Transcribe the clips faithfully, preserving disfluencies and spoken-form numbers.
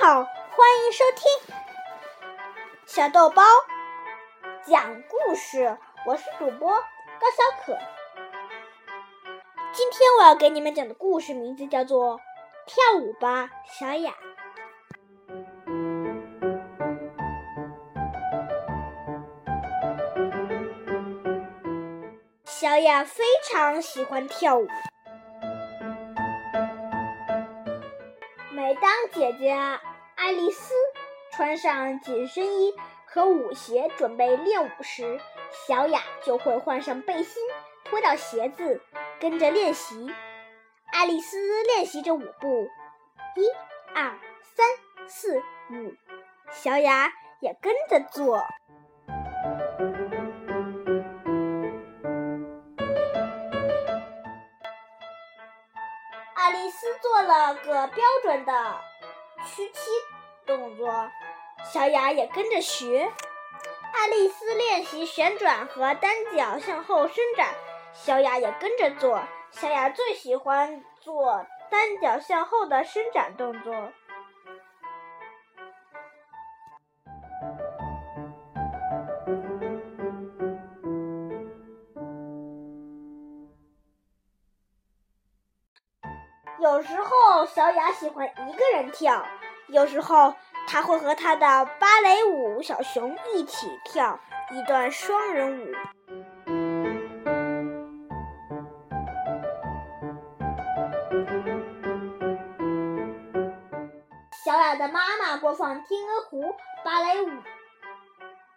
好，欢迎收听小豆包讲故事，我是主播高小可。今天我要给你们讲的故事名字叫做《跳舞吧，小雅》。小雅非常喜欢跳舞，每当姐姐爱丽丝穿上紧身衣和舞鞋准备练舞时，小雅就会换上背心，脱掉鞋子，跟着练习。爱丽丝练习着舞步，一、二、三、四、五，小雅也跟着做。爱丽丝做了个标准的屈膝动作，小雅也跟着学。爱丽丝练习旋转和单脚向后伸展，小雅也跟着做。小雅最喜欢做单脚向后的伸展动作。有时候小雅喜欢一个人跳，有时候她会和她的芭蕾舞小熊一起跳一段双人舞。小雅的妈妈播放天鹅湖芭蕾舞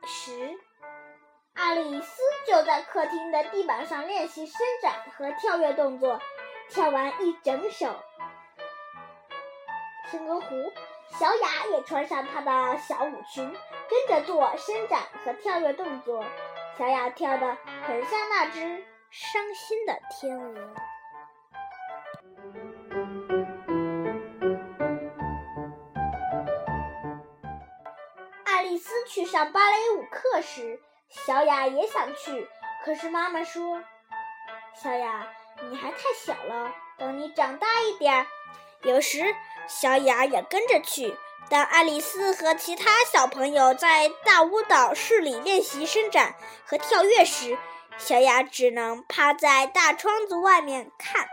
时，爱丽丝就在客厅的地板上练习伸展和跳跃动作，跳完一整首天鹅湖，小雅也穿上她的小舞裙，跟着做伸展和跳跃动作。小雅跳得很像那只伤心的天鹅。爱丽丝去上芭蕾舞课时，小雅也想去，可是妈妈说：“小雅，你还太小了，等你长大一点。”有时小雅也跟着去。当爱丽丝和其他小朋友在大舞蹈室里练习伸展和跳跃时，小雅只能趴在大窗子外面看。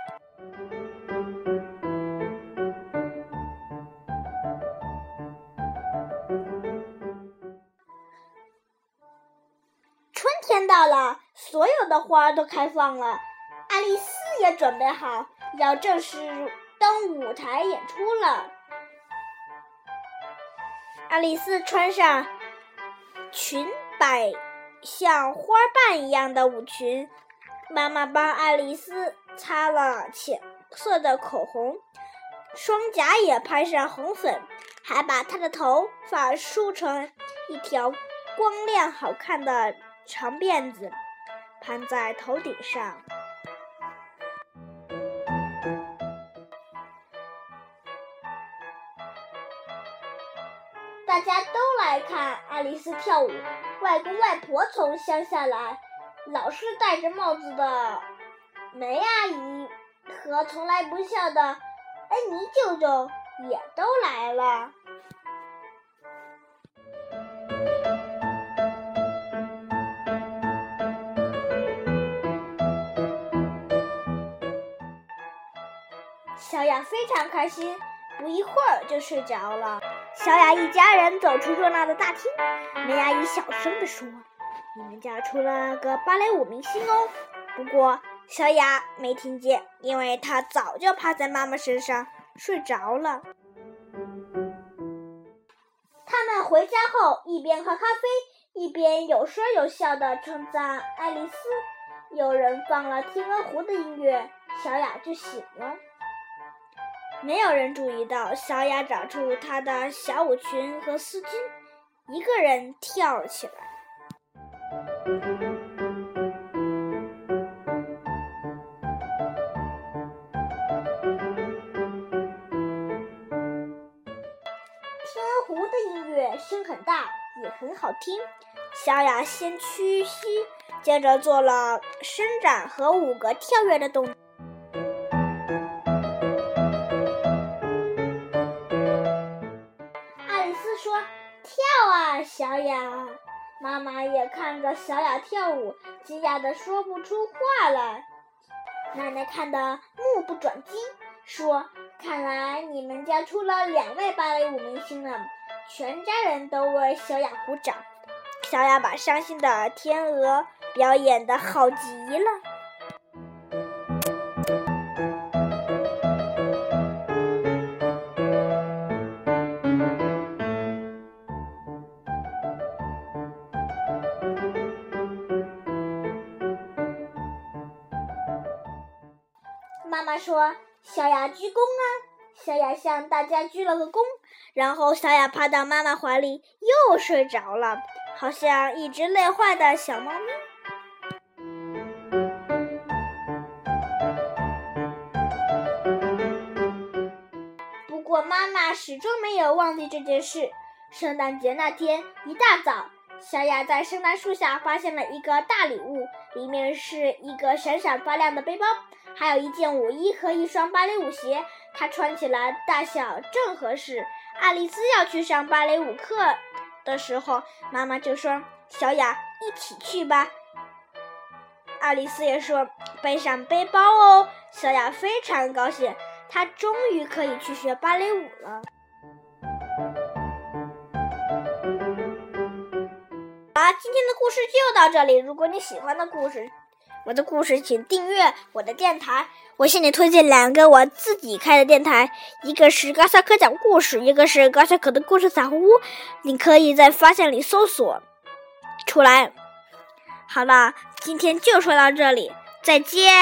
春天到了，所有的花都开放了，爱丽丝也准备好要正式登舞台演出了。爱丽丝穿上裙摆，像花瓣一样的舞裙，妈妈帮爱丽丝擦了浅色的口红，双颊也拍上红粉，还把她的头发梳成一条光亮好看的长辫子，盘在头顶上。大家都来看爱丽丝跳舞，外公外婆从乡下来，老是戴着帽子的梅阿姨和从来不笑的恩妮舅舅也都来了。小雅非常开心，不一会儿就睡着了。小雅一家人走出热闹的大厅，梅阿姨小声地说：“你们家出了个芭蕾舞明星哦。”不过小雅没听见，因为她早就趴在妈妈身上睡着了。他们回家后一边喝咖啡，一边有说有笑地称赞爱丽丝。有人放了天鹅湖的音乐，小雅就醒了。没有人注意到小雅找出她的小舞裙和丝巾，一个人跳了起来。天鹅湖的音乐声很大，也很好听。小雅先屈膝，接着做了伸展和五个跳跃的动作。小雅，妈妈也看着小雅跳舞，惊讶的说不出话来。奶奶看得目不转睛，说：“看来你们家出了两位芭蕾舞明星了。”全家人都为小雅鼓掌。小雅把伤心的天鹅表演得好极了。妈妈说：“小雅鞠躬啊！”小雅向大家鞠了个躬，然后小雅趴到妈妈怀里又睡着了，好像一直累坏的小猫咪。不过妈妈始终没有忘记这件事。圣诞节那天一大早，小雅在圣诞树下发现了一个大礼物，里面是一个闪闪发亮的背包，还有一件舞衣和一双芭蕾舞鞋，她穿起来大小正合适。爱丽丝要去上芭蕾舞课的时候，妈妈就说：“小雅，一起去吧。”爱丽丝也说：“背上背包哦。”小雅非常高兴，她终于可以去学芭蕾舞了。好，今天的故事就到这里。如果你喜欢的故事我的故事请订阅我的电台。我向你推荐两个我自己开的电台，一个是高小可讲故事，一个是高小可的故事散户屋，你可以在发现里搜索出来。好了，今天就说到这里，再见。